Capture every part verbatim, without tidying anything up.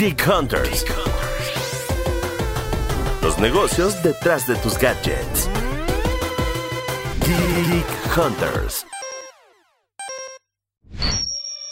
Geek Hunters. Los negocios detrás de tus gadgets. Geek Hunters.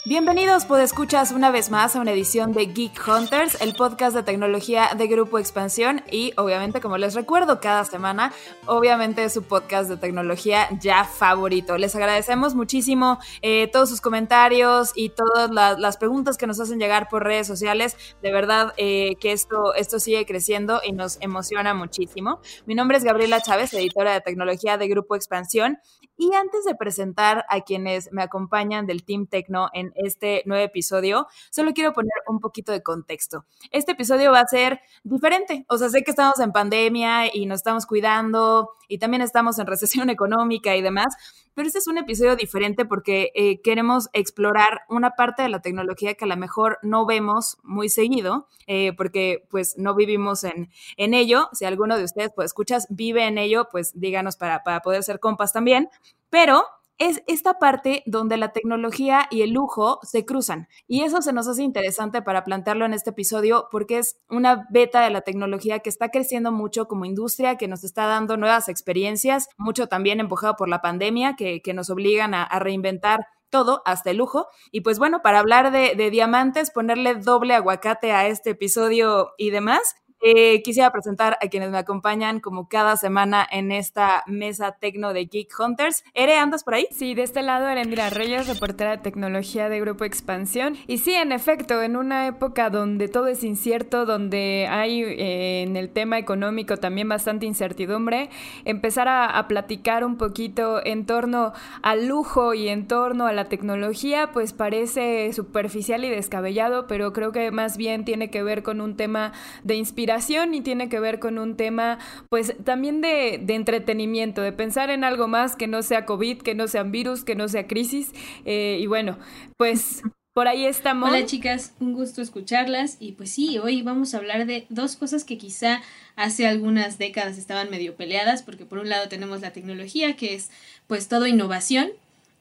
Bienvenidos, podescuchas, una vez más a una edición de Geek Hunters, el podcast de tecnología de Grupo Expansión y, obviamente, como les recuerdo cada semana, obviamente su podcast de tecnología ya favorito. Les agradecemos muchísimo eh, todos sus comentarios y todas la, las preguntas que nos hacen llegar por redes sociales. De verdad eh, que esto, esto sigue creciendo y nos emociona muchísimo. Mi nombre es Gabriela Chávez, editora de tecnología de Grupo Expansión. Y antes de presentar a quienes me acompañan del Team Tecno en este nuevo episodio, solo quiero poner un poquito de contexto. Este episodio va a ser diferente. O sea, sé que estamos en pandemia y nos estamos cuidando y también estamos en recesión económica y demás, pero este es un episodio diferente porque eh, queremos explorar una parte de la tecnología que a lo mejor no vemos muy seguido, eh, porque pues no vivimos en, en ello. Si alguno de ustedes, pues escuchas, vive en ello, pues díganos para, para poder ser compas también, pero es esta parte donde la tecnología y el lujo se cruzan. Y eso se nos hace interesante para plantearlo en este episodio porque es una beta de la tecnología que está creciendo mucho como industria, que nos está dando nuevas experiencias, mucho también empujado por la pandemia, que, que nos obligan a, a reinventar todo, hasta el lujo. Y pues bueno, para hablar de, de diamantes, ponerle doble aguacate a este episodio y demás, Eh, quisiera presentar a quienes me acompañan como cada semana en esta mesa tecno de Geek Hunters. Ere, ¿andas por ahí? Sí, de este lado Erendira Reyes, reportera de tecnología de Grupo Expansión. Y sí, en efecto, en una época donde todo es incierto, donde hay eh, en el tema económico también bastante incertidumbre, empezar a, a platicar un poquito en torno al lujo y en torno a la tecnología, pues parece superficial y descabellado, pero creo que más bien tiene que ver con un tema de inspiración y tiene que ver con un tema pues también de, de entretenimiento, de pensar en algo más que no sea COVID, que no sean virus, que no sea crisis, eh, y bueno, pues por ahí estamos. Hola chicas, un gusto escucharlas y pues sí, hoy vamos a hablar de dos cosas que quizá hace algunas décadas estaban medio peleadas, porque por un lado tenemos la tecnología, que es pues todo innovación,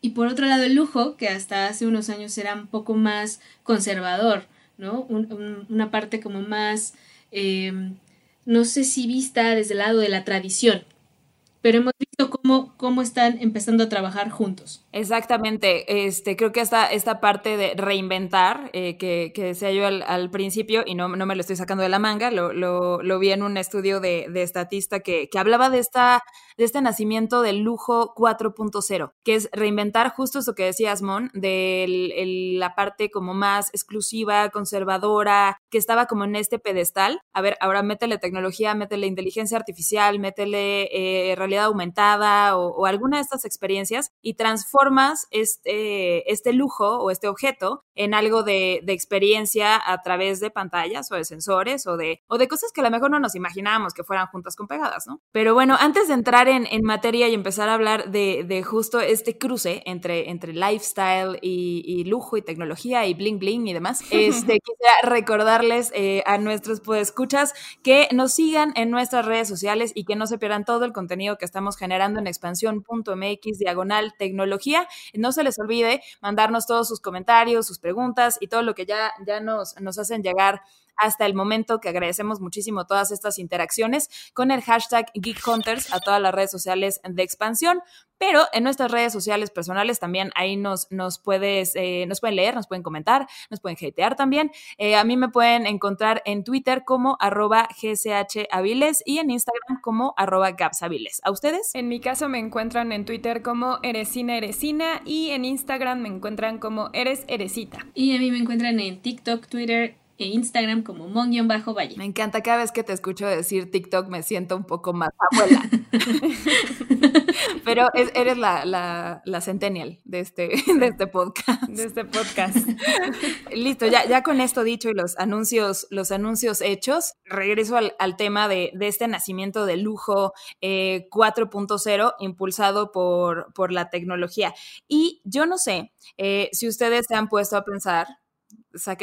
y por otro lado el lujo, que hasta hace unos años era un poco más conservador, ¿no? Un, un, una parte como más Eh, no sé si vista desde el lado de la tradición, pero hemos visto cómo, cómo están empezando a trabajar juntos. Exactamente, este, creo que esta, esta parte de reinventar, eh, que, que decía yo al, al principio, y no, no me lo estoy sacando de la manga, lo, lo, lo vi en un estudio de, de Statista que, que hablaba de, esta, de este nacimiento del lujo cuatro punto cero, que es reinventar justo eso que decías, Mon, de el, el, la parte como más exclusiva, conservadora, que estaba como en este pedestal. A ver, ahora métele tecnología, métele inteligencia artificial, métele eh, realidad aumentada o, o alguna de estas experiencias y transformas este, este lujo o este objeto en algo de, de experiencia a través de pantallas o de sensores o de, o de cosas que a lo mejor no nos imaginábamos que fueran juntas con pegadas, ¿no? Pero bueno, antes de entrar en, en materia y empezar a hablar de, de justo este cruce entre, entre lifestyle y, y lujo y tecnología y bling bling y demás, este, quisiera recordarles eh, a nuestros podescuchas que nos sigan en nuestras redes sociales y que no se pierdan todo el contenido que estamos generando en expansión.mx diagonal tecnología. No se les olvide mandarnos todos sus comentarios, sus preguntas y todo lo que ya, ya nos, nos hacen llegar hasta el momento, que agradecemos muchísimo todas estas interacciones con el hashtag Geek Hunters a todas las redes sociales de Expansión. Pero en nuestras redes sociales personales también ahí nos, nos, puedes, eh, nos pueden leer, nos pueden comentar, nos pueden hatear también. Eh, a mí me pueden encontrar en Twitter como arroba gchaviles y en Instagram como arroba gapsaviles. ¿A ustedes? En mi caso me encuentran en Twitter como eresina eresina y en Instagram me encuentran como eres eresita. Y a mí me encuentran en TikTok, Twitter e Instagram como mon_valle. Me encanta, cada vez que te escucho decir TikTok me siento un poco más abuela. Pero es, eres la, la, la centennial de este, de este podcast. De este podcast. Listo, ya, ya con esto dicho y los anuncios, los anuncios hechos, regreso al, al tema de, de este nacimiento de lujo eh, cuatro punto cero impulsado por, por la tecnología. Y yo no sé eh, si ustedes se han puesto a pensar.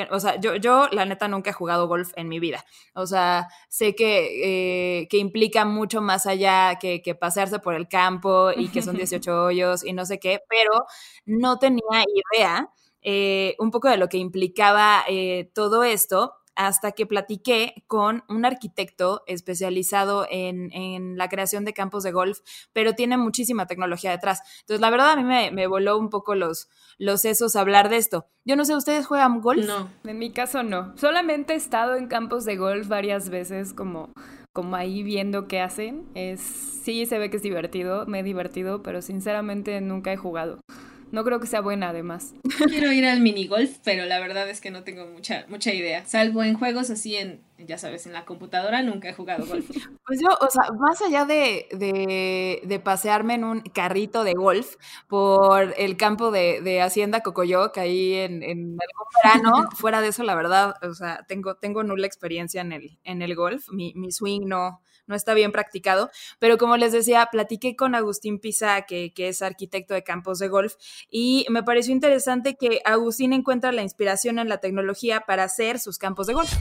O sea, yo, yo la neta nunca he jugado golf en mi vida, o sea, sé que, eh, que implica mucho más allá que, que pasearse por el campo y que son dieciocho hoyos y no sé qué, pero no tenía idea eh, un poco de lo que implicaba eh, todo esto hasta que platiqué con un arquitecto especializado en, en la creación de campos de golf, pero tiene muchísima tecnología detrás. Entonces, la verdad, a mí me, me voló un poco los, los sesos hablar de esto. Yo no sé, ¿ustedes juegan golf? No, en mi caso no. Solamente he estado en campos de golf varias veces como... como ahí viendo qué hacen. Es, sí, se ve que es divertido, me he divertido, pero sinceramente nunca he jugado. No creo que sea buena, además. Quiero ir al minigolf, pero la verdad es que no tengo mucha mucha idea. Salvo en juegos así, en ya sabes, en la computadora, nunca he jugado golf. Pues yo, o sea, más allá de, de, de pasearme en un carrito de golf por el campo de, de Hacienda Cocoyoc, ahí en, en algún verano, fuera de eso, la verdad, o sea, tengo, tengo nula experiencia en el, en el golf. Mi, mi swing no... no está bien practicado, pero como les decía, platiqué con Agustín Pisa, que, que es arquitecto de campos de golf, y me pareció interesante que Agustín encuentra la inspiración en la tecnología para hacer sus campos de golf.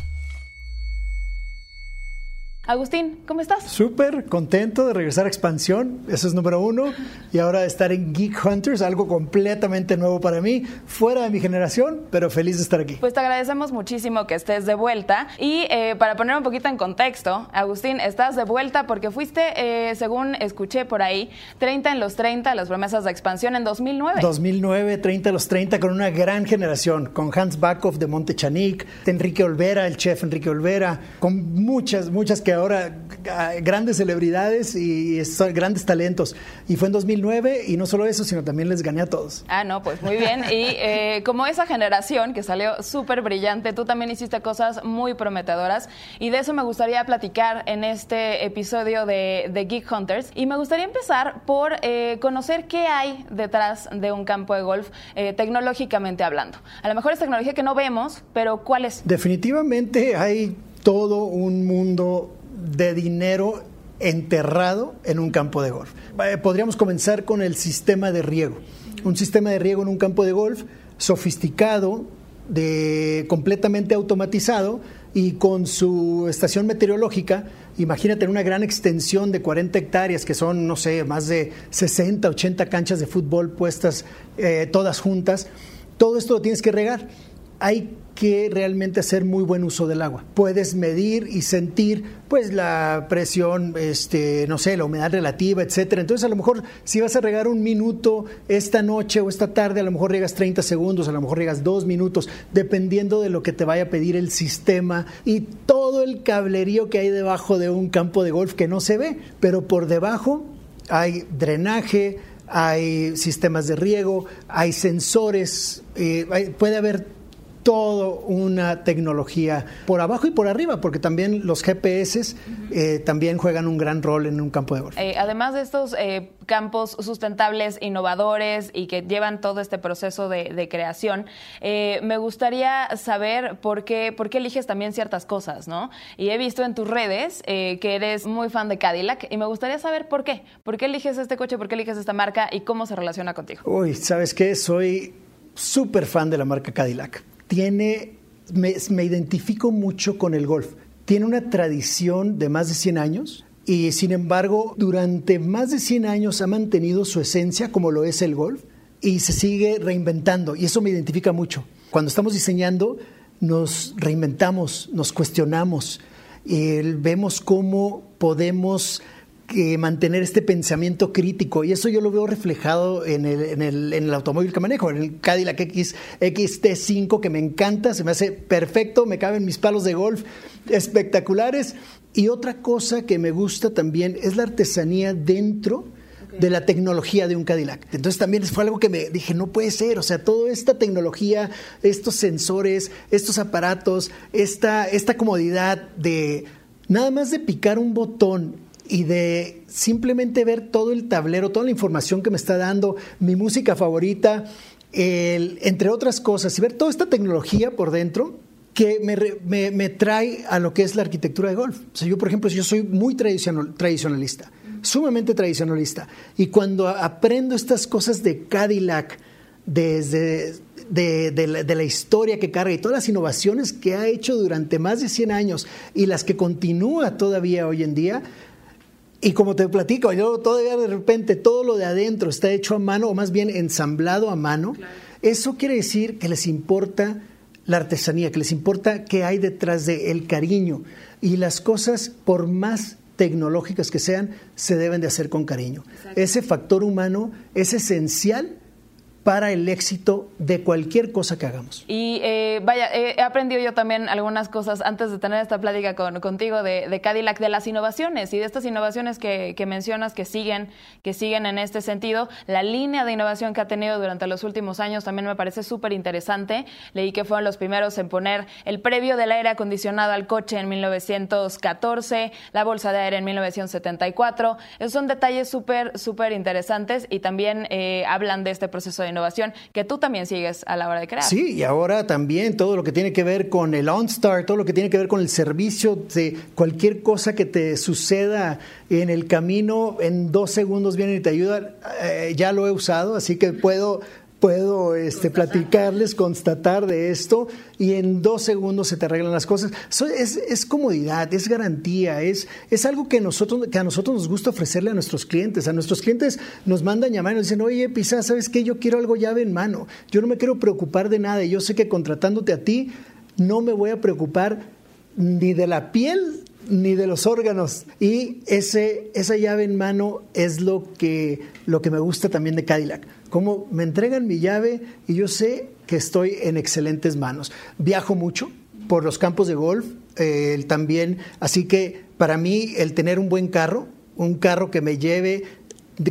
Agustín, ¿cómo estás? Súper contento de regresar a Expansión, eso es número uno, y ahora de estar en Geek Hunters, algo completamente nuevo para mí, fuera de mi generación, pero feliz de estar aquí. Pues te agradecemos muchísimo que estés de vuelta, y eh, para poner un poquito en contexto, Agustín, estás de vuelta porque fuiste, eh, según escuché por ahí, treinta en los treinta, las promesas de Expansión en dos mil nueve. dos mil nueve, treinta en los treinta, con una gran generación, con Hans Backhoff de Montechanik, Enrique Olvera, el chef Enrique Olvera, con muchas, muchas que ahora grandes celebridades y grandes talentos. Y fue en dos mil nueve, y no solo eso, sino también les gané a todos. Ah, no, pues muy bien. Y eh, como esa generación que salió súper brillante, tú también hiciste cosas muy prometedoras, y de eso me gustaría platicar en este episodio de, de Geek Hunters. Y me gustaría empezar por eh, conocer qué hay detrás de un campo de golf, eh, tecnológicamente hablando. A lo mejor es tecnología que no vemos, pero ¿cuál es? Definitivamente hay todo un mundo de dinero enterrado en un campo de golf. Podríamos comenzar con el sistema de riego. Un sistema de riego en un campo de golf sofisticado, de, completamente automatizado y con su estación meteorológica. Imagínate una gran extensión de cuarenta hectáreas, que son, no sé, más de sesenta, ochenta canchas de fútbol puestas eh, todas juntas. Todo esto lo tienes que regar. Hay que realmente hacer muy buen uso del agua. Puedes medir y sentir, pues, la presión, este, no sé, la humedad relativa, etcétera. Entonces, a lo mejor, si vas a regar un minuto esta noche o esta tarde, a lo mejor riegas treinta segundos, a lo mejor riegas dos minutos, dependiendo de lo que te vaya a pedir el sistema y todo el cablerío que hay debajo de un campo de golf que no se ve, pero por debajo hay drenaje, hay sistemas de riego, hay sensores, eh, hay, puede haber todo una tecnología por abajo y por arriba, porque también los G P S uh-huh. eh, también juegan un gran rol en un campo de golf. Eh, además de estos eh, campos sustentables, innovadores y que llevan todo este proceso de, de creación, eh, me gustaría saber por qué, por qué eliges también ciertas cosas, ¿no? Y he visto en tus redes eh, que eres muy fan de Cadillac y me gustaría saber por qué. ¿Por qué eliges este coche? ¿Por qué eliges esta marca? ¿Y cómo se relaciona contigo? Uy, ¿sabes qué? Soy súper fan de la marca Cadillac. Tiene, me, me identifico mucho con el golf. Tiene una tradición de más de cien años y, sin embargo, durante más de cien años ha mantenido su esencia, como lo es el golf, y se sigue reinventando. Y eso me identifica mucho. Cuando estamos diseñando, nos reinventamos, nos cuestionamos. Eh, vemos cómo podemos eh, mantener este pensamiento crítico. Y eso yo lo veo reflejado en el, en el, en el automóvil que manejo, en el Cadillac X T cinco, que me encanta, se me hace perfecto, me caben mis palos de golf espectaculares. Y otra cosa que me gusta también es la artesanía dentro okay. de la tecnología de un Cadillac. Entonces también fue algo que me dije, no puede ser, o sea, toda esta tecnología, estos sensores, estos aparatos, esta, esta comodidad de nada más de picar un botón y de simplemente ver todo el tablero, toda la información que me está dando, mi música favorita, el, entre otras cosas, y ver toda esta tecnología por dentro que me, me, me trae a lo que es la arquitectura de golf. O sea, yo, por ejemplo, yo soy muy tradicional, tradicionalista, sumamente tradicionalista, y cuando aprendo estas cosas de Cadillac, desde de, de, la, de la historia que carga y todas las innovaciones que ha hecho durante más de cien años y las que continúa todavía hoy en día. Y como te platico, yo todavía de repente todo lo de adentro está hecho a mano, o más bien ensamblado a mano. Claro. Eso quiere decir que les importa la artesanía, que les importa qué hay detrás del cariño. Y las cosas, por más tecnológicas que sean, se deben de hacer con cariño. Exacto. Ese factor humano es esencial para el éxito de cualquier cosa que hagamos. Y eh, vaya, eh, he aprendido yo también algunas cosas antes de tener esta plática con, contigo de, de Cadillac, de las innovaciones y de estas innovaciones que, que mencionas que siguen, que siguen en este sentido. La línea de innovación que ha tenido durante los últimos años también me parece súper interesante. Leí que fueron los primeros en poner el previo del aire acondicionado al coche en mil novecientos catorce, la bolsa de aire en mil novecientos setenta y cuatro. Esos son detalles súper, súper interesantes y también eh, hablan de este proceso de innovación que tú también sigues a la hora de crear. Sí, y ahora también todo lo que tiene que ver con el OnStar, todo lo que tiene que ver con el servicio de cualquier cosa que te suceda en el camino, en dos segundos vienen y te ayudan. Eh, ya lo he usado, así que puedo, puedo este, platicarles, constatar de esto y en dos segundos se te arreglan las cosas. So, es, es comodidad, es garantía, es, es algo que, nosotros, que a nosotros nos gusta ofrecerle a nuestros clientes. A nuestros clientes nos mandan llamar y nos dicen, oye, Pisa, ¿sabes qué? Yo quiero algo llave en mano. Yo no me quiero preocupar de nada. Yo sé que contratándote a ti no me voy a preocupar ni de la piel ni de los órganos. Y ese, esa llave en mano es lo que, lo que me gusta también de Cadillac. Cómo me entregan mi llave y yo sé que estoy en excelentes manos. Viajo mucho por los campos de golf eh, también, así que para mí el tener un buen carro, un carro que me lleve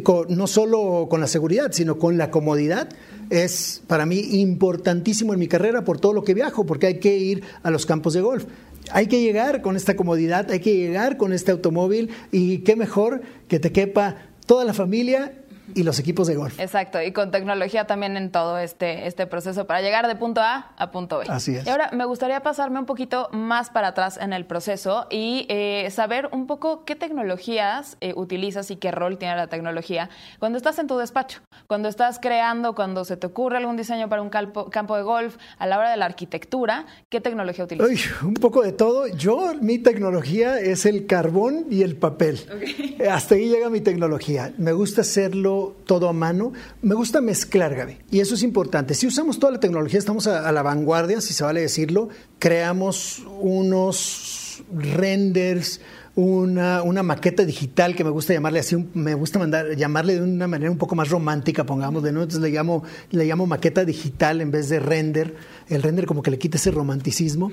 con, no solo con la seguridad, sino con la comodidad, es para mí importantísimo en mi carrera por todo lo que viajo, porque hay que ir a los campos de golf. Hay que llegar con esta comodidad, hay que llegar con este automóvil y qué mejor que te quepa toda la familia y los equipos de golf. Exacto, y con tecnología también en todo este, este proceso para llegar de punto A a punto B. Así es. Y ahora me gustaría pasarme un poquito más para atrás en el proceso y eh, saber un poco qué tecnologías eh, utilizas y qué rol tiene la tecnología cuando estás en tu despacho, cuando estás creando, cuando se te ocurre algún diseño para un campo, campo de golf, a la hora de la arquitectura, ¿qué tecnología utilizas? Uy, un poco de todo. Yo, mi tecnología es el carbón y el papel. Okay. Hasta ahí llega mi tecnología. Me gusta hacerlo todo a mano. Me gusta mezclar, Gaby, y eso es importante. Si usamos toda la tecnología, estamos a, a la vanguardia, si se vale decirlo. Creamos unos renders, una, una maqueta digital, que me gusta llamarle así, un, me gusta mandar, llamarle de una manera un poco más romántica, pongamos, de nuevo, entonces le llamo, le llamo maqueta digital en vez de render. El render como que le quita ese romanticismo.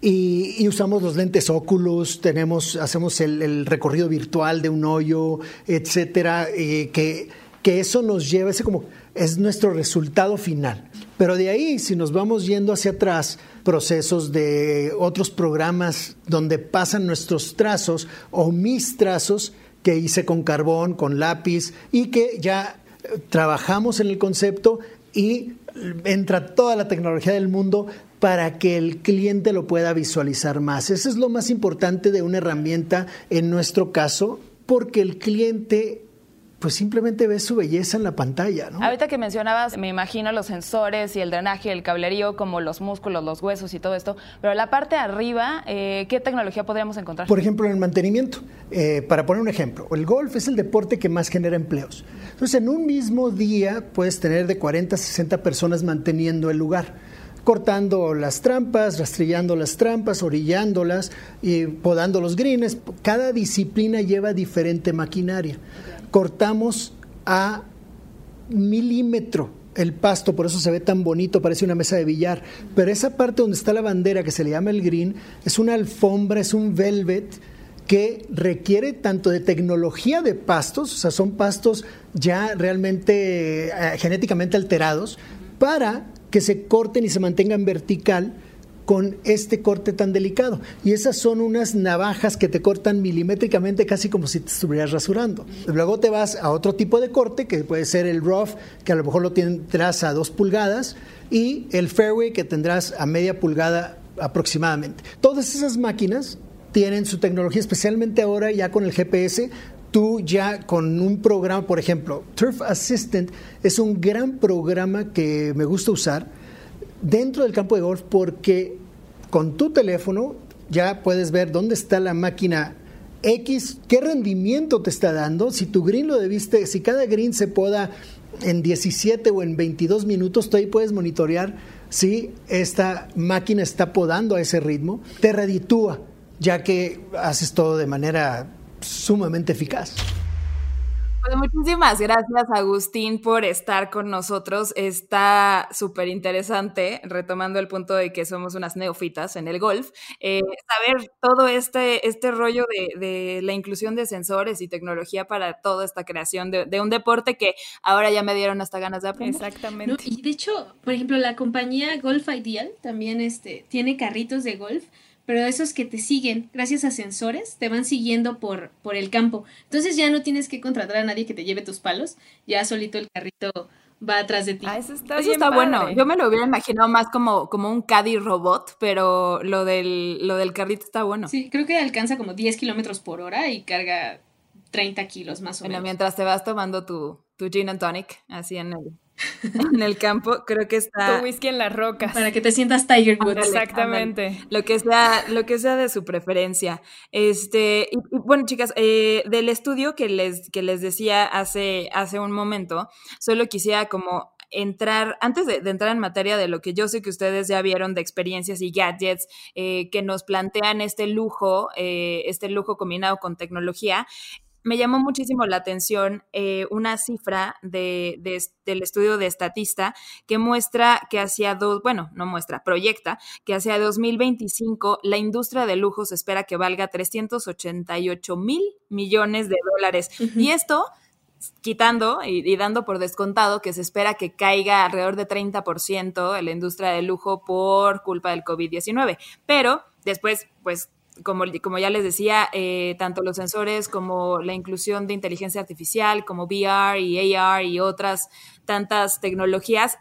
Y, y usamos los lentes Oculus, tenemos, hacemos el, el recorrido virtual de un hoyo, etcétera, eh, que, que eso nos lleva, ese como es nuestro resultado final. Pero de ahí, si nos vamos yendo hacia atrás, procesos de otros programas donde pasan nuestros trazos o mis trazos que hice con carbón, con lápiz, y que ya trabajamos en el concepto y entra toda la tecnología del mundo para que el cliente lo pueda visualizar más. Eso es lo más importante de una herramienta en nuestro caso, porque el cliente pues simplemente ve su belleza en la pantalla, ¿no? Ahorita que mencionabas, me imagino los sensores y el drenaje, el cablerío, como los músculos, los huesos y todo esto, pero la parte de arriba, eh, ¿qué tecnología podríamos encontrar? Por ejemplo, en el mantenimiento. Eh, para poner un ejemplo, el golf es el deporte que más genera empleos. Entonces, en un mismo día puedes tener de cuarenta a sesenta personas manteniendo el lugar, cortando las trampas, rastrillando las trampas, orillándolas, y podando los greens. Cada disciplina lleva diferente maquinaria. Cortamos a milímetro el pasto, por eso se ve tan bonito, parece una mesa de billar. Pero esa parte donde está la bandera, que se le llama el green, es una alfombra, es un velvet que requiere tanto de tecnología de pastos, o sea, son pastos ya realmente eh, genéticamente alterados, para que se corten y se mantengan vertical con este corte tan delicado. Y esas son unas navajas que te cortan milimétricamente, casi como si te estuvieras rasurando. Luego te vas a otro tipo de corte, que puede ser el rough, que a lo mejor lo tendrás a dos pulgadas, y el fairway, que tendrás a media pulgada aproximadamente. Todas esas máquinas tienen su tecnología, especialmente ahora ya con el G P S. Tú ya con un programa, por ejemplo, Turf Assistant es un gran programa que me gusta usar dentro del campo de golf, porque con tu teléfono ya puedes ver dónde está la máquina X, qué rendimiento te está dando, si tu green lo debiste, si cada green se poda en diecisiete o en veintidós minutos, tú ahí puedes monitorear ¿sí? Esta máquina está podando a ese ritmo, te reditúa, ya que haces todo de manera sumamente eficaz. Pues muchísimas gracias, Agustín, por estar con nosotros. Está súper interesante, retomando el punto de que somos unas neófitas en el golf, eh, saber todo este, este rollo de, de la inclusión de sensores y tecnología para toda esta creación de, de un deporte que ahora ya me dieron hasta ganas de aprender. Exactamente. No, y de hecho, por ejemplo, la compañía Golf Ideal también este, tiene carritos de golf, pero esos que te siguen, gracias a sensores, te van siguiendo por, por el campo. Entonces ya no tienes que contratar a nadie que te lleve tus palos, ya solito el carrito va atrás de ti. Ah, eso está, eso está bueno. Yo me lo hubiera imaginado más como, como un caddy robot, pero lo del, lo del carrito está bueno. Sí, creo que alcanza como diez kilómetros por hora y carga treinta kilos más o bueno, menos. Bueno, mientras te vas tomando tu, tu gin and tonic, así en el... en el campo, creo que está tu whisky en las rocas, para que te sientas Tiger Woods. Exactamente. Ándale. Lo que sea, lo que sea de su preferencia. Este, y, y bueno, chicas, eh, del estudio que les, que les decía hace, hace un momento, solo quisiera como entrar, antes de, de entrar en materia de lo que yo sé que ustedes ya vieron de experiencias y gadgets eh, que nos plantean este lujo, eh, este lujo combinado con tecnología. Me llamó muchísimo la atención eh, una cifra de, de, del estudio de Statista que muestra que hacia dos, bueno, no muestra, proyecta que hacia dos mil veinticinco la industria de lujo se espera que valga trescientos ochenta y ocho mil millones de dólares. Uh-huh. Y esto quitando y, y dando por descontado que se espera que caiga alrededor de treinta por ciento en la industria de lujo por culpa del covid diecinueve. Pero después, pues, Como, como ya les decía, eh, tanto los sensores como la inclusión de inteligencia artificial, como V R y A R y otras tantas tecnologías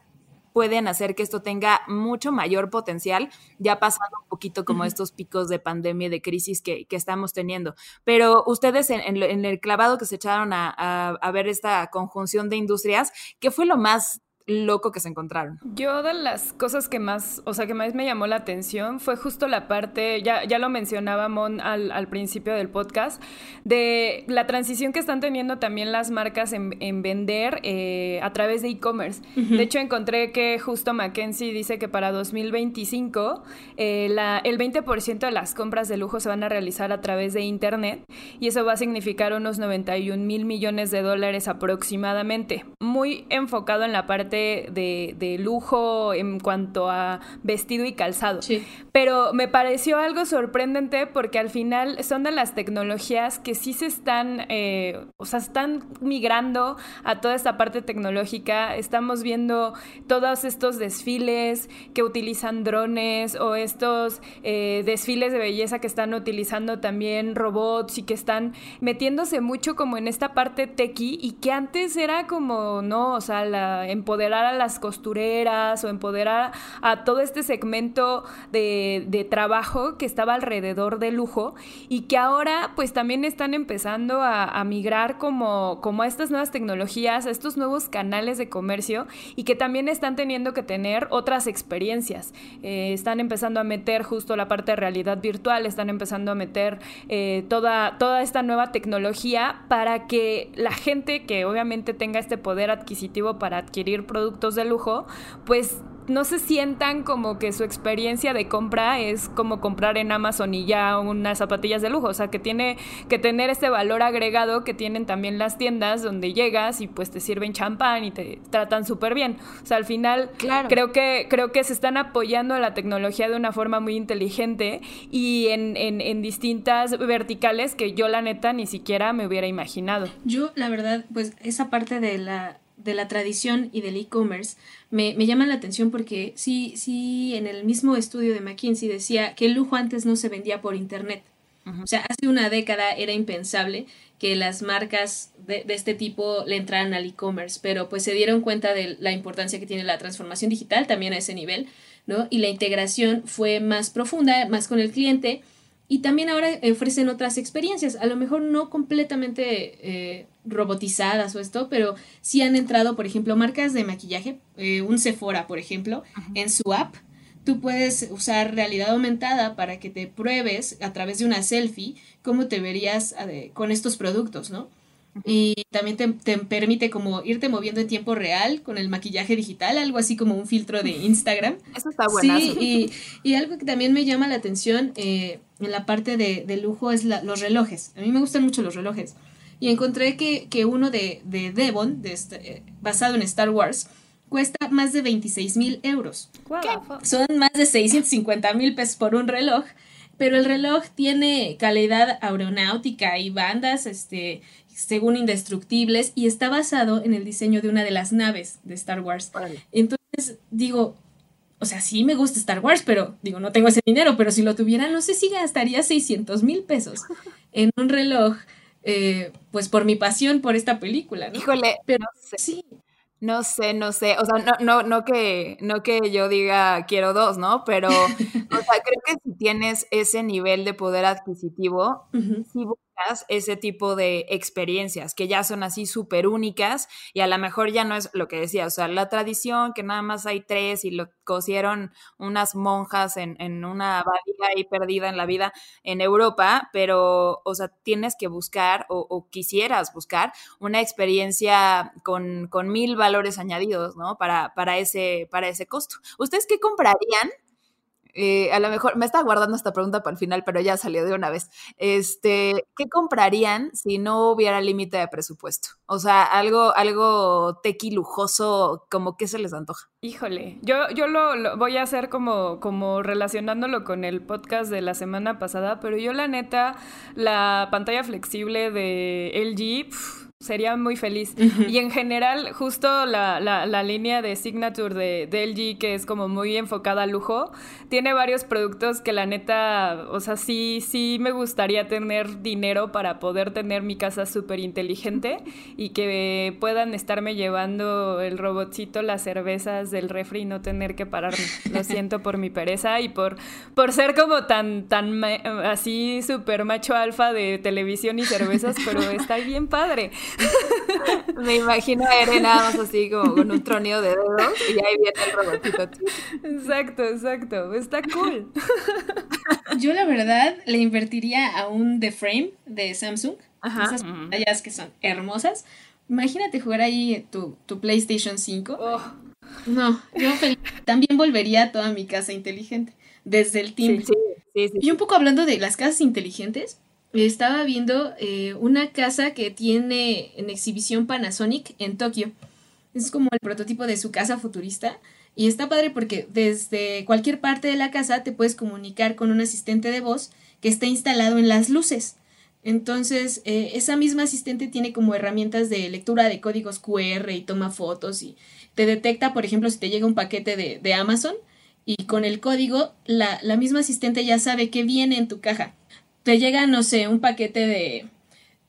pueden hacer que esto tenga mucho mayor potencial, ya pasando un poquito como estos picos de pandemia y de crisis que, que estamos teniendo. Pero ustedes en, en, en el clavado que se echaron a, a, a ver esta conjunción de industrias, ¿qué fue lo más loco que se encontraron? Yo de las cosas que más, o sea, que más me llamó la atención fue justo la parte, ya, ya lo mencionaba Mon al, al principio del podcast, de la transición que están teniendo también las marcas en, en vender eh, a través de e-commerce. Uh-huh. De hecho, encontré que justo McKinsey dice que para dos mil veinticinco eh, la, el veinte por ciento de las compras de lujo se van a realizar a través de internet, y eso va a significar unos noventa y un mil millones de dólares aproximadamente, muy enfocado en la parte De, de lujo en cuanto a vestido y calzado. Sí. Pero me pareció algo sorprendente porque al final son de las tecnologías que sí se están, eh, o sea, están migrando a toda esta parte tecnológica. Estamos viendo todos estos desfiles que utilizan drones o estos eh, desfiles de belleza que están utilizando también robots y que están metiéndose mucho como en esta parte techie y que antes era como, no, o sea, la empoderamiento empoderar a las costureras o empoderar a todo este segmento de, de trabajo que estaba alrededor del lujo y que ahora pues también están empezando a, a migrar como, como a estas nuevas tecnologías, a estos nuevos canales de comercio y que también están teniendo que tener otras experiencias. Eh, están empezando a meter justo la parte de realidad virtual, están empezando a meter eh, toda, toda esta nueva tecnología para que la gente que obviamente tenga este poder adquisitivo para adquirir productos de lujo, pues no se sientan como que su experiencia de compra es como comprar en Amazon y ya unas zapatillas de lujo, o sea, que tiene que tener este valor agregado que tienen también las tiendas donde llegas y pues te sirven champán y te tratan súper bien. O sea, al final claro. creo que creo que se están apoyando a la tecnología de una forma muy inteligente y en, en, en distintas verticales que yo la neta ni siquiera me hubiera imaginado. Yo la verdad, pues esa parte de la de la tradición y del e-commerce me, me llaman la atención porque sí, sí, en el mismo estudio de McKinsey decía que el lujo antes no se vendía por internet. Uh-huh. O sea, hace una década era impensable que las marcas de, de este tipo le entraran al e-commerce, pero pues se dieron cuenta de la importancia que tiene la transformación digital también a ese nivel, ¿no? Y la integración fue más profunda, más con el cliente, y también ahora ofrecen otras experiencias, a lo mejor no completamente eh, robotizadas o esto, pero sí han entrado, por ejemplo, marcas de maquillaje, eh, un Sephora, por ejemplo, ajá, en su app, tú puedes usar realidad aumentada para que te pruebes a través de una selfie cómo te verías eh, con estos productos, ¿no? Y también te, te permite como irte moviendo en tiempo real con el maquillaje digital, algo así como un filtro de Instagram. Eso está buenazo. Sí, y, y algo que también me llama la atención eh, en la parte de, de lujo es la, los relojes. A mí me gustan mucho los relojes. Y encontré que, que uno de, de Devon, de este, basado en Star Wars, cuesta más de veintiséis mil euros. Wow. Son más de seiscientos cincuenta mil pesos por un reloj. Pero el reloj tiene calidad aeronáutica y bandas, este... según indestructibles, y está basado en el diseño de una de las naves de Star Wars. Vale. Entonces, digo, o sea, sí me gusta Star Wars, pero digo, no tengo ese dinero, pero si lo tuviera, no sé si gastaría seiscientos mil pesos en un reloj, eh, pues por mi pasión por esta película, ¿no? Híjole, pero no sé. Sí. No sé, no sé, o sea, no, no, no que, no que yo diga quiero dos, ¿no? Pero, o sea, creo que si tienes ese nivel de poder adquisitivo, uh-huh. si buscas ese tipo de experiencias que ya son así súper únicas y a lo mejor ya no es lo que decía, o sea, la tradición que nada más hay tres y lo cosieron unas monjas en, en una abadía ahí perdida en la vida en Europa, pero, o sea, tienes que buscar o, o quisieras buscar una experiencia con, con mil valores valores añadidos, ¿no? Para, para, ese, para ese costo. ¿Ustedes qué comprarían? Eh, a lo mejor, me estaba guardando esta pregunta para el final, pero ya salió de una vez. Este, ¿qué comprarían si no hubiera límite de presupuesto? O sea, algo, algo tequi lujoso, ¿como qué se les antoja? Híjole, yo, yo lo, lo voy a hacer como, como relacionándolo con el podcast de la semana pasada, pero yo la neta, la pantalla flexible de L G... Pff, sería muy feliz. Uh-huh. Y en general, justo la, la, la línea de Signature de, de L G, que es como muy enfocada a lujo, tiene varios productos que la neta, o sea, sí, sí me gustaría tener dinero para poder tener mi casa súper inteligente y que puedan estarme llevando el robotcito, las cervezas del refri y no tener que pararme. Lo siento por mi pereza y por, por ser como tan, tan ma- así súper macho alfa de televisión y cervezas, pero está bien padre. Me imagino a Eren nada más así como con un tronido de dedos y ahí viene el robotito. Exacto, exacto, está cool. Yo la verdad le invertiría a un The Frame de Samsung. Ajá. Esas pantallas que son hermosas. Imagínate jugar ahí tu, tu PlayStation cinco. Oh. No, yo feliz. También volvería a toda mi casa inteligente desde el timbre. Sí, sí, sí, sí. Y un poco hablando de las casas inteligentes, estaba viendo eh, una casa que tiene en exhibición Panasonic en Tokio. Es como el prototipo de su casa futurista. Y está padre porque desde cualquier parte de la casa te puedes comunicar con un asistente de voz que está instalado en las luces. Entonces, eh, esa misma asistente tiene como herramientas de lectura de códigos Q R y toma fotos. Y te detecta, por ejemplo, si te llega un paquete de, de Amazon. Y con el código, la, la misma asistente ya sabe qué viene en tu caja. Te llega, no sé, un paquete de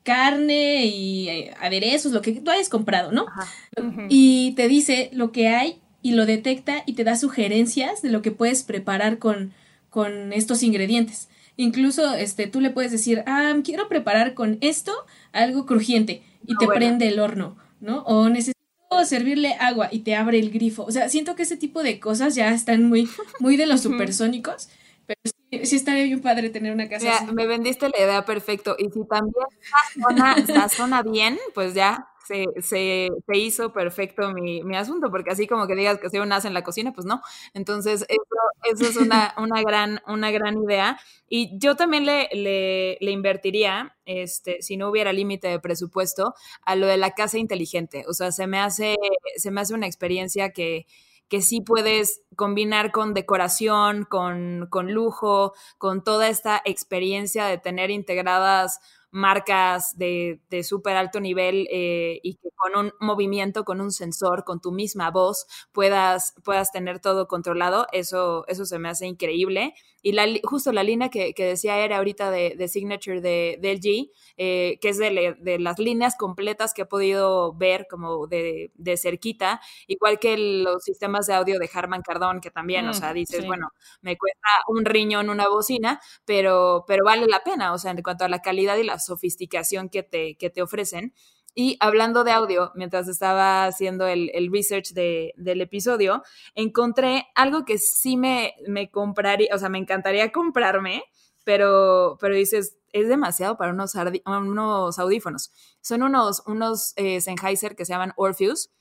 carne y aderezos, lo que tú hayas comprado, ¿no? Ajá. Uh-huh. Y te dice lo que hay y lo detecta y te da sugerencias de lo que puedes preparar con, con estos ingredientes. Incluso este, tú le puedes decir, ah, quiero preparar con esto algo crujiente y no, te bueno. prende el horno, ¿no? O necesito servirle agua y te abre el grifo. O sea, siento que ese tipo de cosas ya están muy, muy de los supersónicos, pero sí, estaría bien padre tener una casa. Mira, así. Me vendiste la idea perfecto. Y si también sazona, sazona bien, pues ya se, se, se hizo perfecto mi, mi asunto, porque así como que digas que soy un as en la cocina, pues no. Entonces, eso, eso es una, una, gran, una gran idea. Y yo también le, le, le invertiría, este, si no hubiera límite de presupuesto, a lo de la casa inteligente. O sea, se me hace, se me hace una experiencia que... que sí puedes combinar con decoración, con, con lujo, con toda esta experiencia de tener integradas marcas de, de súper alto nivel eh, y que con un movimiento, con un sensor, con tu misma voz, puedas, puedas tener todo controlado. Eso, eso se me hace increíble. Y la, justo la línea que, que decía era ahorita de, de Signature de, de L G, eh, que es de, le, de las líneas completas que he podido ver como de, de cerquita, igual que los sistemas de audio de Harman Kardon, que también, mm, o sea, dices, sí. Bueno, me cuesta un riñón una bocina, pero, pero vale la pena, o sea, en cuanto a la calidad y la sofisticación que te, que te ofrecen. Y hablando de audio, mientras estaba haciendo el, el research de, del episodio, encontré algo que sí me, me compraría, o sea, me encantaría comprarme, pero, pero dices, es demasiado para unos, ardi- unos audífonos. Son unos, unos eh, Sennheiser que se llaman Orpheus,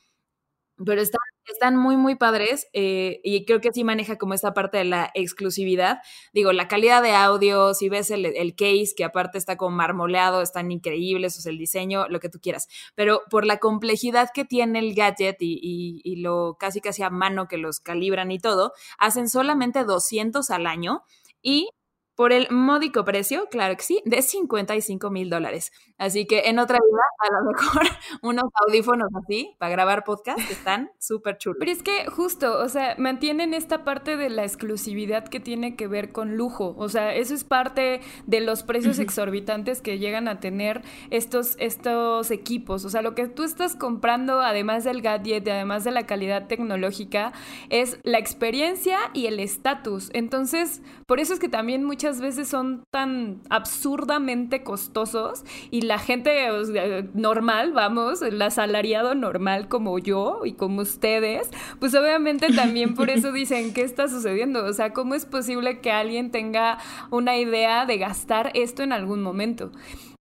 pero están, están muy, muy padres, eh, y creo que sí maneja como esta parte de la exclusividad. Digo, la calidad de audio, si ves el, el case, que aparte está como marmoleado, están increíbles, o sea, el diseño, lo que tú quieras. Pero por la complejidad que tiene el gadget y, y, y lo casi casi a mano que los calibran y todo, hacen solamente doscientos al año y... por el módico precio, claro que sí, de cincuenta y cinco mil dólares. Así que en otra vida, a lo mejor unos audífonos así para grabar podcast están súper chulos. Pero es que justo, o sea, mantienen esta parte de la exclusividad que tiene que ver con lujo. O sea, eso es parte de los precios exorbitantes que llegan a tener estos, estos equipos. O sea, lo que tú estás comprando, además del gadget, además de la calidad tecnológica, es la experiencia y el estatus. Entonces, por eso es que también muchas Muchas veces son tan absurdamente costosos y la gente o sea, normal, vamos, el asalariado normal como yo y como ustedes, pues obviamente también por eso dicen, ¿qué está sucediendo? O sea, ¿cómo es posible que alguien tenga una idea de gastar esto en algún momento?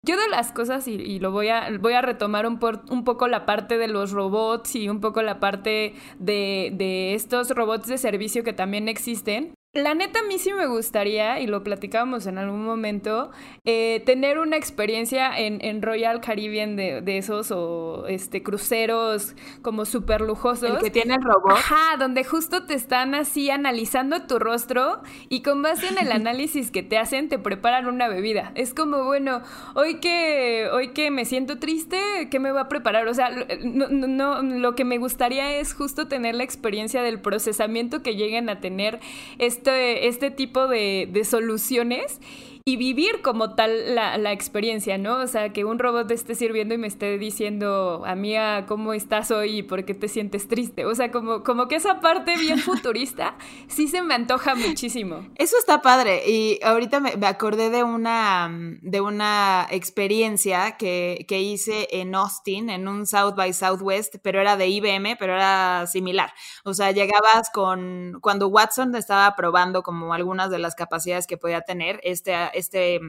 Yo de las cosas, y, y lo voy a, voy a retomar un, por, un poco la parte de los robots y un poco la parte de, de estos robots de servicio que también existen. La neta, a mí sí me gustaría, y lo platicábamos en algún momento, eh, tener una experiencia en, en Royal Caribbean de, de esos o este cruceros como súper lujosos. El que tiene el robot. Ajá, donde justo te están así analizando tu rostro y con base en el análisis que te hacen, te preparan una bebida. Es como, bueno, hoy que, hoy que me siento triste, ¿qué me va a preparar? O sea, no, no, lo que me gustaría es justo tener la experiencia del procesamiento que lleguen a tener este Este, este tipo de, de soluciones y vivir como tal la, la experiencia, ¿no? O sea, que un robot te esté sirviendo y me esté diciendo, amiga, ¿cómo estás hoy y por qué te sientes triste? O sea, como, como que esa parte bien futurista sí se me antoja muchísimo. Eso está padre. Y ahorita me, me acordé de una, de una experiencia que, que hice en Austin, en un South by Southwest, pero era de I B M, pero era similar. O sea, llegabas con... Cuando Watson estaba probando como algunas de las capacidades que podía tener, este... este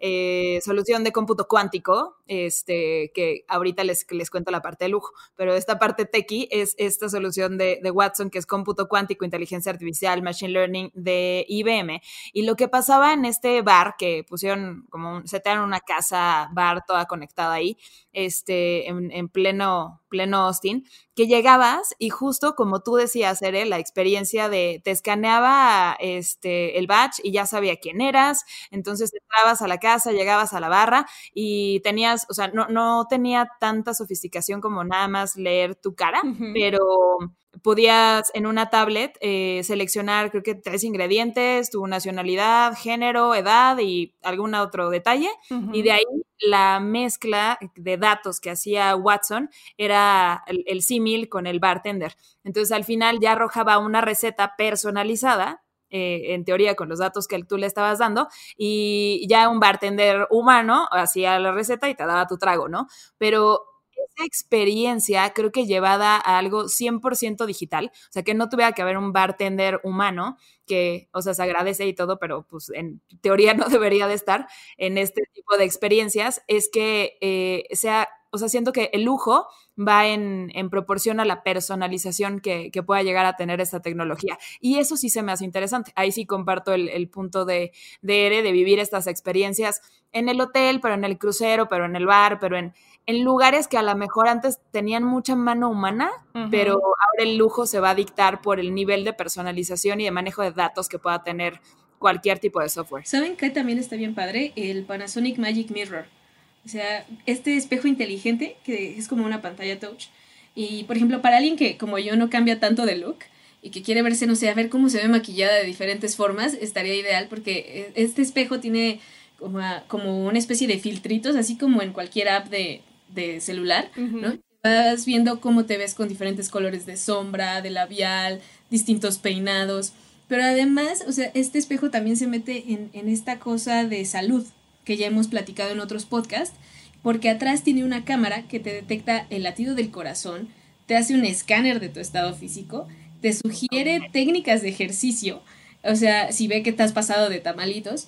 eh, solución de cómputo cuántico, este, que ahorita les, les cuento la parte de lujo, pero esta parte techie es esta solución de, de Watson, que es cómputo cuántico, inteligencia artificial, machine learning de I B M. Y lo que pasaba en este bar, que pusieron como, un, se tenían una casa bar toda conectada ahí, este, en, en pleno, pleno Austin, que llegabas y justo como tú decías, Ere, la experiencia de te escaneaba este, el badge y ya sabía quién eras, entonces entrabas a la casa, llegabas a la barra y tenías, o sea, no, no tenía tanta sofisticación como nada más leer tu cara, uh-huh. pero podías en una tablet eh, seleccionar creo que tres ingredientes, tu nacionalidad, género, edad y algún otro detalle, uh-huh. y de ahí la mezcla de datos que hacía Watson era el, el símil con el bartender. Entonces, al final ya arrojaba una receta personalizada, eh, en teoría con los datos que tú le estabas dando, y ya un bartender humano hacía la receta y te daba tu trago, ¿no? Pero esa experiencia creo que llevada a algo cien por ciento digital, o sea, que no tuviera que haber un bartender humano, que, o sea, se agradece y todo, pero pues en teoría no debería de estar en este tipo de experiencias, es que eh, sea, o sea, siento que el lujo va en, en proporción a la personalización que, que pueda llegar a tener esta tecnología. Y eso sí se me hace interesante. Ahí sí comparto el, el punto de, de Ere, de vivir estas experiencias en el hotel, pero en el crucero, pero en el bar, pero en, en lugares que a lo mejor antes tenían mucha mano humana, uh-huh. pero ahora el lujo se va a dictar por el nivel de personalización y de manejo de datos que pueda tener cualquier tipo de software. ¿Saben qué también está bien padre? El Panasonic Magic Mirror. O sea, este espejo inteligente que es como una pantalla touch. Y, por ejemplo, para alguien que, como yo, no cambia tanto de look y que quiere verse, no sé, a ver cómo se ve maquillada de diferentes formas, estaría ideal porque este espejo tiene como, a, como una especie de filtritos, así como en cualquier app de, de celular, uh-huh. ¿no? Vas viendo cómo te ves con diferentes colores de sombra, de labial, distintos peinados. Pero además, o sea, este espejo también se mete en, en esta cosa de salud, que ya hemos platicado en otros podcasts, porque atrás tiene una cámara que te detecta el latido del corazón, te hace un escáner de tu estado físico, te sugiere técnicas de ejercicio O sea, si ve que te has pasado de tamalitos.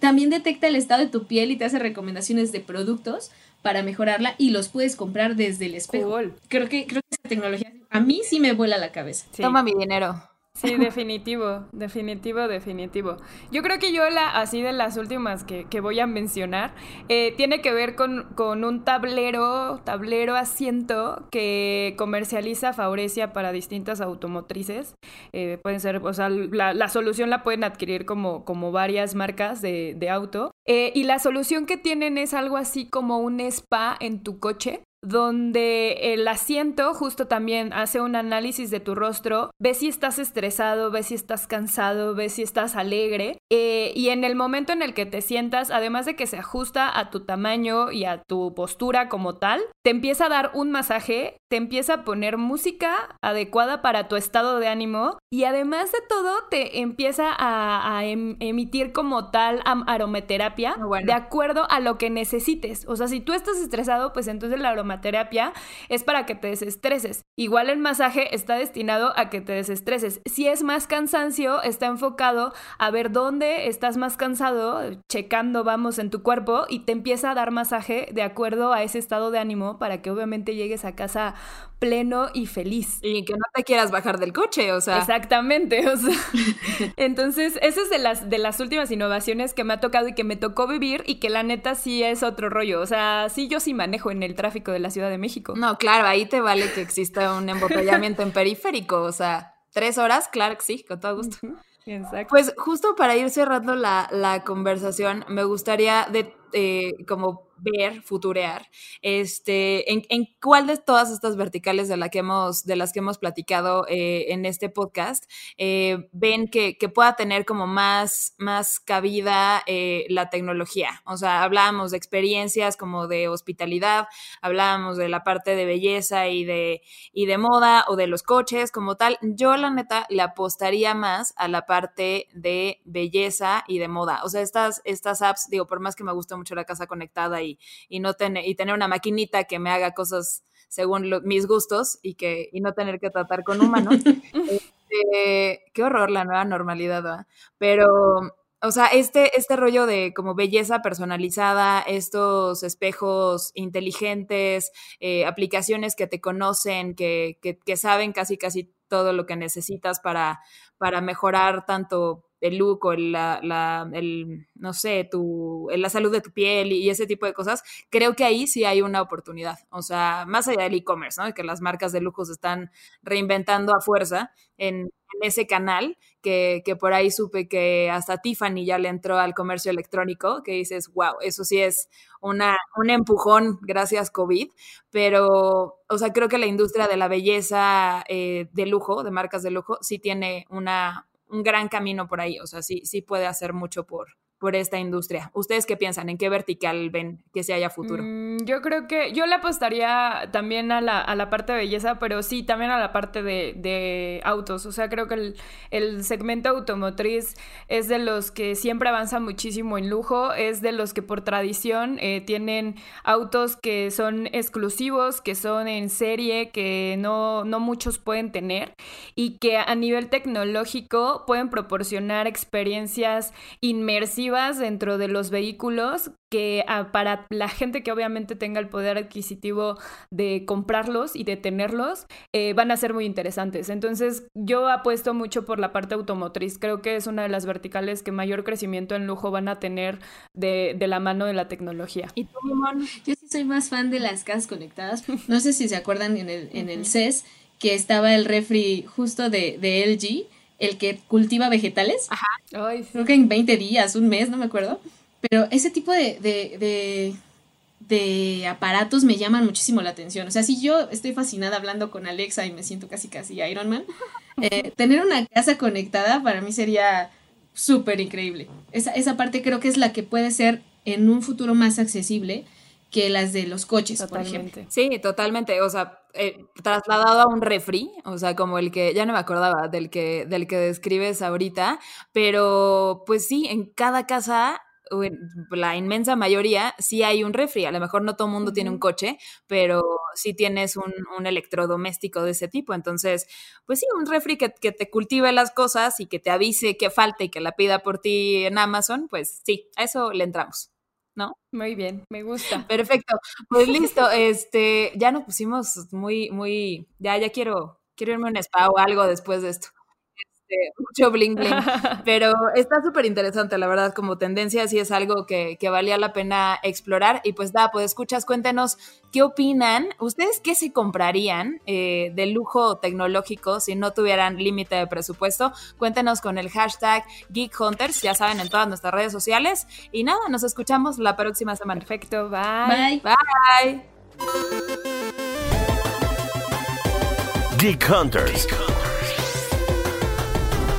También detecta el estado de tu piel y te hace recomendaciones de productos para mejorarla y los puedes comprar desde el espejo. Cool. Creo que creo que esa tecnología a mí sí me vuela la cabeza. Sí. Toma mi dinero. Sí, definitivo, definitivo, definitivo. Yo creo que yo la así de las últimas que, que voy a mencionar eh, tiene que ver con, con un tablero, tablero asiento que comercializa Faurecia para distintas automotrices. Eh, pueden ser, o sea, la, la solución la pueden adquirir como, como varias marcas de, de auto. Eh, y la solución que tienen es algo así como un spa en tu coche, donde el asiento justo también hace un análisis de tu rostro, ve si estás estresado, ve si estás cansado, ve si estás alegre, eh, y en el momento en el que te sientas, además de que se ajusta a tu tamaño y a tu postura como tal, te empieza a dar un masaje, te empieza a poner música adecuada para tu estado de ánimo y además de todo te empieza a, a em- emitir como tal aromaterapia, bueno, de acuerdo a lo que necesites. O sea, si tú estás estresado, pues entonces la aromaterapia terapia es para que te desestreses. Igual el masaje está destinado a que te desestreses. Si es más cansancio, está enfocado a ver dónde estás más cansado, checando, vamos, en tu cuerpo, y te empieza a dar masaje de acuerdo a ese estado de ánimo para que obviamente llegues a casa pleno y feliz. Y que no te quieras bajar del coche, o sea. Exactamente, o sea. Entonces, esa es de las, de las últimas innovaciones que me ha tocado y que me tocó vivir y que la neta sí es otro rollo. O sea, sí, yo sí manejo en el tráfico de la Ciudad de México. No, claro, ahí te vale que exista un embotellamiento en periférico, o sea, tres horas, claro que sí, con todo gusto. Exacto. Pues justo para ir cerrando la, la conversación, me gustaría de, eh, como ver, futurear, este, en, en cuál de todas estas verticales de, la que hemos, de las que hemos platicado eh, en este podcast, eh, ven que, que pueda tener como más, más cabida eh, la tecnología. O sea, hablábamos de experiencias como de hospitalidad, hablábamos de la parte de belleza y de, y de moda o de los coches como tal. Yo, la neta, le apostaría más a la parte de belleza y de moda. O sea, estas, estas apps, digo, por más que me gusta mucho la casa conectada y Y, y, no ten- y tener una maquinita que me haga cosas según lo- mis gustos y, que, y no tener que tratar con humanos. Este, qué horror la nueva normalidad, ¿verdad? Pero, o sea, este, este rollo de como belleza personalizada, estos espejos inteligentes, eh, aplicaciones que te conocen, que, que, que saben casi casi todo lo que necesitas para, para mejorar tanto el look o el, la, la, el, no sé, tu, la salud de tu piel y, y ese tipo de cosas, creo que ahí sí hay una oportunidad. O sea, más allá del e-commerce, ¿no? Que las marcas de lujo se están reinventando a fuerza en, en ese canal, que, que por ahí supe que hasta Tiffany ya le entró al comercio electrónico, que dices, wow, eso sí es una, un empujón gracias COVID, pero, o sea, creo que la industria de la belleza eh, de lujo, de marcas de lujo, sí tiene una... un gran camino por ahí, o sea, sí, sí puede hacer mucho por, por esta industria. ¿Ustedes qué piensan? ¿En qué vertical ven que se haya futuro? Mm, yo creo que yo le apostaría también a la, a la parte de belleza, pero sí, también a la parte de, de autos. O sea, creo que el, el segmento automotriz es de los que siempre avanza muchísimo en lujo, es de los que por tradición eh, tienen autos que son exclusivos, que son en serie, que no, no muchos pueden tener y que a nivel tecnológico pueden proporcionar experiencias inmersivas dentro de los vehículos que ah, para la gente que obviamente tenga el poder adquisitivo de comprarlos y de tenerlos, eh, van a ser muy interesantes. Entonces, yo apuesto mucho por la parte automotriz. Creo que es una de las verticales que mayor crecimiento en lujo van a tener de, de la mano de la tecnología. ¿Y tú, Limón? Yo sí soy más fan de las casas conectadas. No sé si se acuerdan en el, en el C E S que estaba el refri justo de, de L G, el que cultiva vegetales. Ajá. Ay, creo que en veinte días, un mes, no me acuerdo, pero ese tipo de, de, de, de aparatos me llaman muchísimo la atención. O sea, si yo estoy fascinada hablando con Alexa y me siento casi casi Iron Man, eh, tener una casa conectada para mí sería súper increíble. Esa, esa parte creo que es la que puede ser en un futuro más accesible que las de los coches, totalmente, por ejemplo. Sí, totalmente, o sea, Eh, trasladado a un refri, o sea, como el que, ya no me acordaba del que, del que describes ahorita, pero pues sí, en cada casa la inmensa mayoría sí hay un refri. A lo mejor no todo el mundo tiene un coche, pero sí tienes un, un electrodoméstico de ese tipo. Entonces, pues sí, un refri que, que te cultive las cosas y que te avise qué falta y que la pida por ti en Amazon, pues sí, a eso le entramos, ¿no? Muy bien, me gusta. Perfecto. Pues listo, este, ya nos pusimos muy, muy, ya, ya quiero, quiero irme a un spa o algo después de esto. Este, mucho bling bling, pero está súper interesante, la verdad, como tendencia, sí es algo que, que valía la pena explorar. Y pues da, pues escuchas, cuéntenos qué opinan, ustedes qué se comprarían eh, de lujo tecnológico si no tuvieran límite de presupuesto. Cuéntenos con el hashtag Geek Hunters, ya saben, en todas nuestras redes sociales. Y nada, nos escuchamos la próxima semana. Perfecto, bye. Bye. Bye. Geek Hunters. Geek.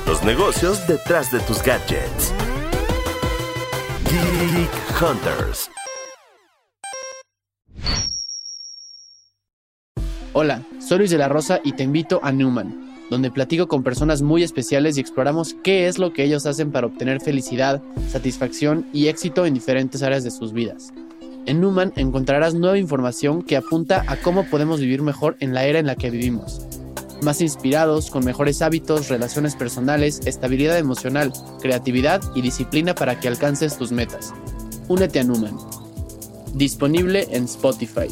Los negocios detrás de tus gadgets. Geek Hunters. Hola, soy Luis de la Rosa y te invito a Newman, donde platico con personas muy especiales y exploramos qué es lo que ellos hacen para obtener felicidad, satisfacción y éxito en diferentes áreas de sus vidas. En Newman encontrarás nueva información que apunta a cómo podemos vivir mejor en la era en la que vivimos. Más inspirados, con mejores hábitos, relaciones personales, estabilidad emocional, creatividad y disciplina para que alcances tus metas. Únete a Newman. Disponible en Spotify.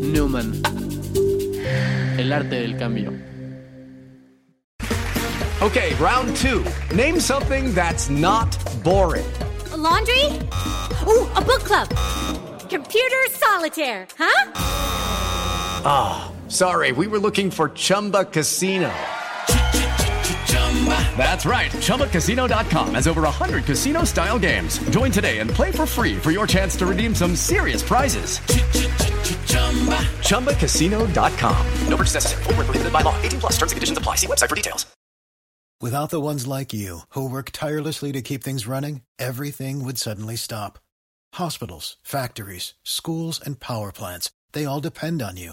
Newman. El arte del cambio. Okay, round two. Name something that's not boring. A laundry? Ooh, a book club. Computer solitaire, huh? Ah. Sorry, we were looking for Chumba Casino. That's right, Chumba Casino dot com has over one hundred casino-style games. Join today and play for free for your chance to redeem some serious prizes. Chumba Casino dot com. No purchase necessary. Void where prohibited by law. eighteen plus terms and conditions apply. See website for details. Without the ones like you, who work tirelessly to keep things running, everything would suddenly stop. Hospitals, factories, schools, and power plants, they all depend on you.